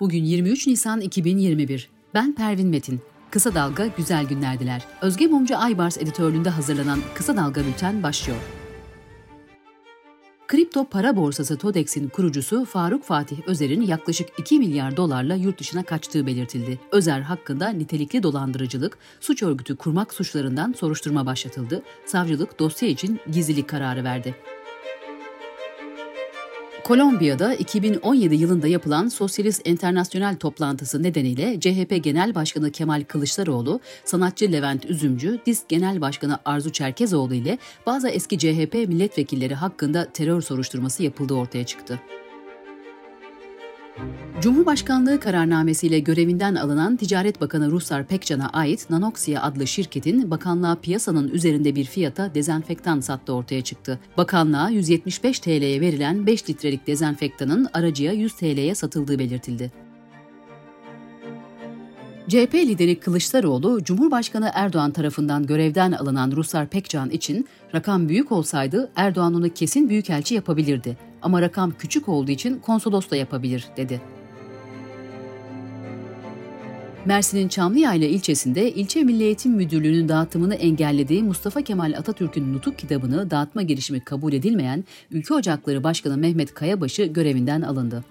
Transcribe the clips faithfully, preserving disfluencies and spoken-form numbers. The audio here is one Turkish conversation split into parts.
Bugün yirmi üç Nisan iki bin yirmi bir. Ben Pervin Metin. Kısa Dalga güzel günler diler. Özge Mumcu Aybars editörlüğünde hazırlanan Kısa Dalga bülten başlıyor. Kripto para borsası TODEX'in kurucusu Faruk Fatih Özer'in yaklaşık iki milyar dolarla yurt dışına kaçtığı belirtildi. Özer hakkında nitelikli dolandırıcılık, suç örgütü kurmak suçlarından soruşturma başlatıldı. Savcılık dosya için gizlilik kararı verdi. Kolombiya'da iki bin on yedi yılında yapılan Sosyalist Enternasyonel toplantısı nedeniyle C H P Genel Başkanı Kemal Kılıçdaroğlu, sanatçı Levent Üzümcü, D İ S K Genel Başkanı Arzu Çerkezoğlu ile bazı eski C H P milletvekilleri hakkında terör soruşturması yapıldığı ortaya çıktı. Cumhurbaşkanlığı kararnamesiyle görevinden alınan Ticaret Bakanı Ruhsar Pekcan'a ait Nanoxia adlı şirketin bakanlığa piyasanın üzerinde bir fiyata dezenfektan sattığı ortaya çıktı. Bakanlığa yüz yetmiş beş Türk lirasına verilen beş litrelik dezenfektanın aracıya yüz Türk lirasına satıldığı belirtildi. C H P lideri Kılıçdaroğlu, Cumhurbaşkanı Erdoğan tarafından görevden alınan Ruhsar Pekcan için rakam büyük olsaydı Erdoğan onu kesin büyükelçi yapabilirdi ama rakam küçük olduğu için konsolos da yapabilir dedi. Mersin'in Çamlıyayla ilçesinde İlçe Milli Eğitim Müdürlüğü'nün dağıtımını engellediği Mustafa Kemal Atatürk'ün nutuk kitabını dağıtma girişimi kabul edilmeyen Ülkü Ocakları Başkanı Mehmet Kayabaşı görevinden alındı.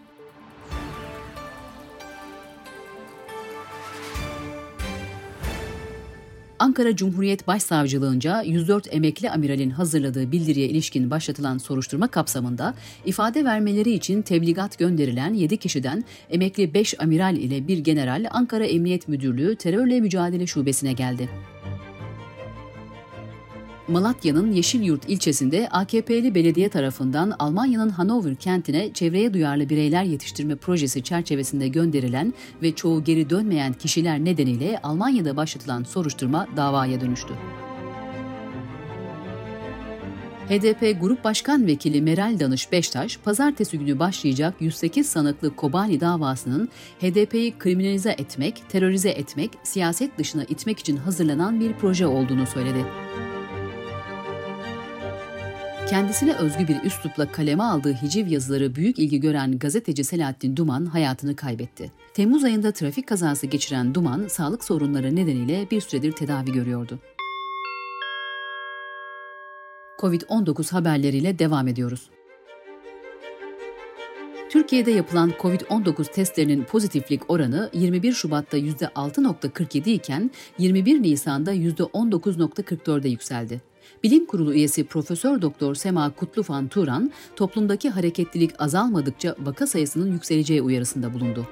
Ankara Cumhuriyet Başsavcılığınca yüz dört emekli amiralin hazırladığı bildiriye ilişkin başlatılan soruşturma kapsamında ifade vermeleri için tebligat gönderilen yedi kişiden emekli beş amiral ile bir general Ankara Emniyet Müdürlüğü Terörle Mücadele Şubesi'ne geldi. Malatya'nın Yeşilyurt ilçesinde A K P'li belediye tarafından Almanya'nın Hannover kentine çevreye duyarlı bireyler yetiştirme projesi çerçevesinde gönderilen ve çoğu geri dönmeyen kişiler nedeniyle Almanya'da başlatılan soruşturma davaya dönüştü. H D P Grup Başkan Vekili Meral Danış Beştaş, pazartesi günü başlayacak yüz sekiz sanıklı Kobani davasının H D P'yi kriminalize etmek, terörize etmek, siyaset dışına itmek için hazırlanan bir proje olduğunu söyledi. Kendisine özgü bir üslupla kaleme aldığı hiciv yazıları büyük ilgi gören gazeteci Selahattin Duman hayatını kaybetti. Temmuz ayında trafik kazası geçiren Duman, sağlık sorunları nedeniyle bir süredir tedavi görüyordu. covid on dokuz haberleriyle devam ediyoruz. Türkiye'de yapılan covid on dokuz testlerinin pozitiflik oranı yirmi bir Şubat'ta yüzde altı virgül kırk yedi iken yirmi bir Nisan'da yüzde on dokuz virgül kırk dört'e yükseldi. Bilim Kurulu üyesi Profesör Doktor Sema Kutlufan Turan, toplumdaki hareketlilik azalmadıkça vaka sayısının yükseleceği uyarısında bulundu.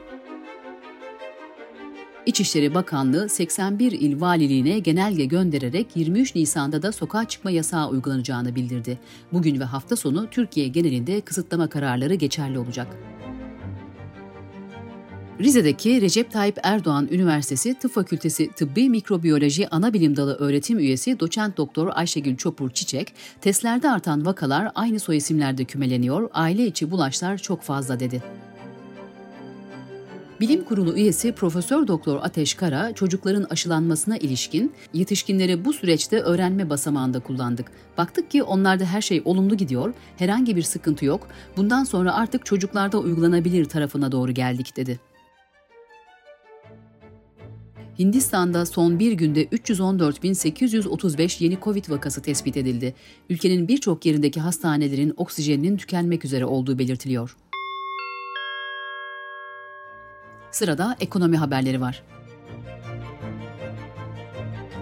İçişleri Bakanlığı seksen bir il valiliğine genelge göndererek yirmi üç Nisan'da da sokağa çıkma yasağı uygulanacağını bildirdi. Bugün ve hafta sonu Türkiye genelinde kısıtlama kararları geçerli olacak. Rize'deki Recep Tayyip Erdoğan Üniversitesi Tıp Fakültesi Tıbbi Mikrobiyoloji Anabilim Dalı öğretim üyesi Doçent Doktor Ayşegül Çopur Çiçek, testlerde artan vakalar aynı soyisimlerde kümeleniyor, aile içi bulaşlar çok fazla dedi. Bilim Kurulu üyesi Profesör Doktor Ateş Kara, çocukların aşılanmasına ilişkin, yetişkinlere bu süreçte öğrenme basamağında kullandık. Baktık ki onlarda her şey olumlu gidiyor, herhangi bir sıkıntı yok, bundan sonra artık çocuklarda uygulanabilir tarafına doğru geldik dedi. Hindistan'da son bir günde üç yüz on dört bin sekiz yüz otuz beş yeni Covid vakası tespit edildi. Ülkenin birçok yerindeki hastanelerin oksijeninin tükenmek üzere olduğu belirtiliyor. Sırada ekonomi haberleri var.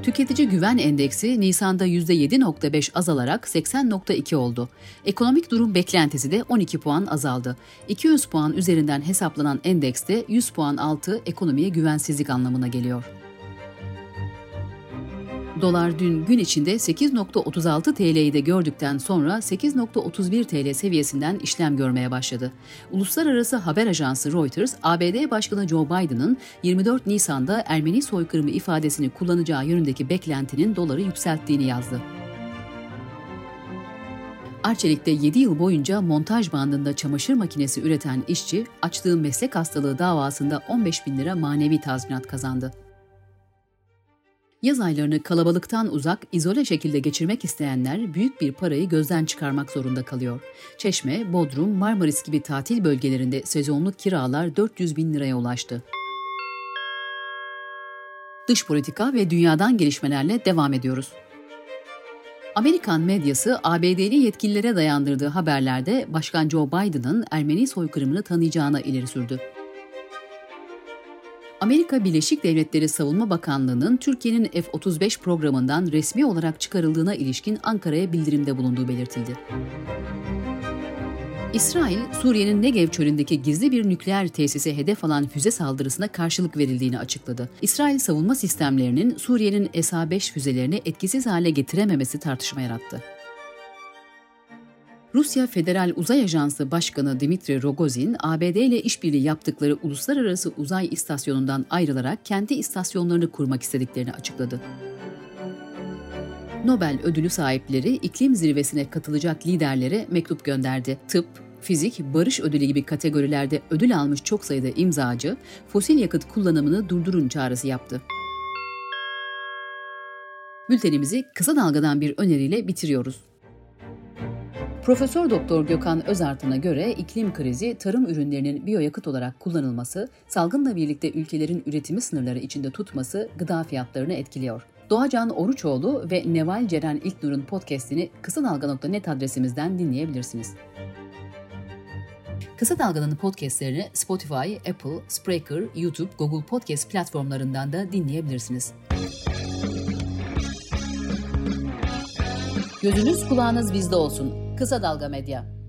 Tüketici güven endeksi Nisan'da yüzde yedi virgül beş azalarak seksen virgül iki oldu. Ekonomik durum beklentisi de on iki puan azaldı. iki yüz puan üzerinden hesaplanan endekste yüz puan altı ekonomiye güvensizlik anlamına geliyor. Dolar dün gün içinde sekiz virgül otuz altı Türk lirasını de gördükten sonra sekiz virgül otuz bir Türk lirası seviyesinden işlem görmeye başladı. Uluslararası haber ajansı Reuters, A B D Başkanı Joe Biden'ın yirmi dört Nisan'da Ermeni soykırımı ifadesini kullanacağı yönündeki beklentinin doları yükselttiğini yazdı. Arçelik'te yedi yıl boyunca montaj bandında çamaşır makinesi üreten işçi, açtığı meslek hastalığı davasında on beş bin lira manevi tazminat kazandı. Yaz aylarını kalabalıktan uzak, izole şekilde geçirmek isteyenler büyük bir parayı gözden çıkarmak zorunda kalıyor. Çeşme, Bodrum, Marmaris gibi tatil bölgelerinde sezonluk kiralar dört yüz bin liraya ulaştı. Dış politika ve dünyadan gelişmelerle devam ediyoruz. Amerikan medyası A B D'li yetkililere dayandırdığı haberlerde Başkan Joe Biden'ın Ermeni soykırımını tanıyacağına ileri sürdü. Amerika Birleşik Devletleri Savunma Bakanlığı'nın Türkiye'nin F otuz beş programından resmi olarak çıkarıldığına ilişkin Ankara'ya bildirimde bulunduğu belirtildi. İsrail, Suriye'nin Negev çölündeki gizli bir nükleer tesise hedef alan füze saldırısına karşılık verildiğini açıkladı. İsrail savunma sistemlerinin Suriye'nin S A beş füzelerini etkisiz hale getirememesi tartışma yarattı. Rusya Federal Uzay Ajansı Başkanı Dmitry Rogozin, A B D ile işbirliği yaptıkları Uluslararası Uzay İstasyonu'ndan ayrılarak kendi istasyonlarını kurmak istediklerini açıkladı. Nobel ödülü sahipleri iklim zirvesine katılacak liderlere mektup gönderdi. Tıp, fizik, barış ödülü gibi kategorilerde ödül almış çok sayıda imzacı, fosil yakıt kullanımını durdurun çağrısı yaptı. Bültenimizi kısa dalgadan bir öneriyle bitiriyoruz. Profesör Doktor Gökhan Özartan'a göre iklim krizi, tarım ürünlerinin biyoyakıt olarak kullanılması, salgınla birlikte ülkelerin üretimi sınırları içinde tutması gıda fiyatlarını etkiliyor. Doğacan Oruçoğlu ve Neval Ceren İlknur'un podcast'ini kısadalga nokta net adresimizden dinleyebilirsiniz. Kısa Dalga'nın podcast'lerini Spotify, Apple, Spreaker, YouTube, Google Podcast platformlarından da dinleyebilirsiniz. Gözünüz kulağınız bizde olsun. Kısa Dalga Medya.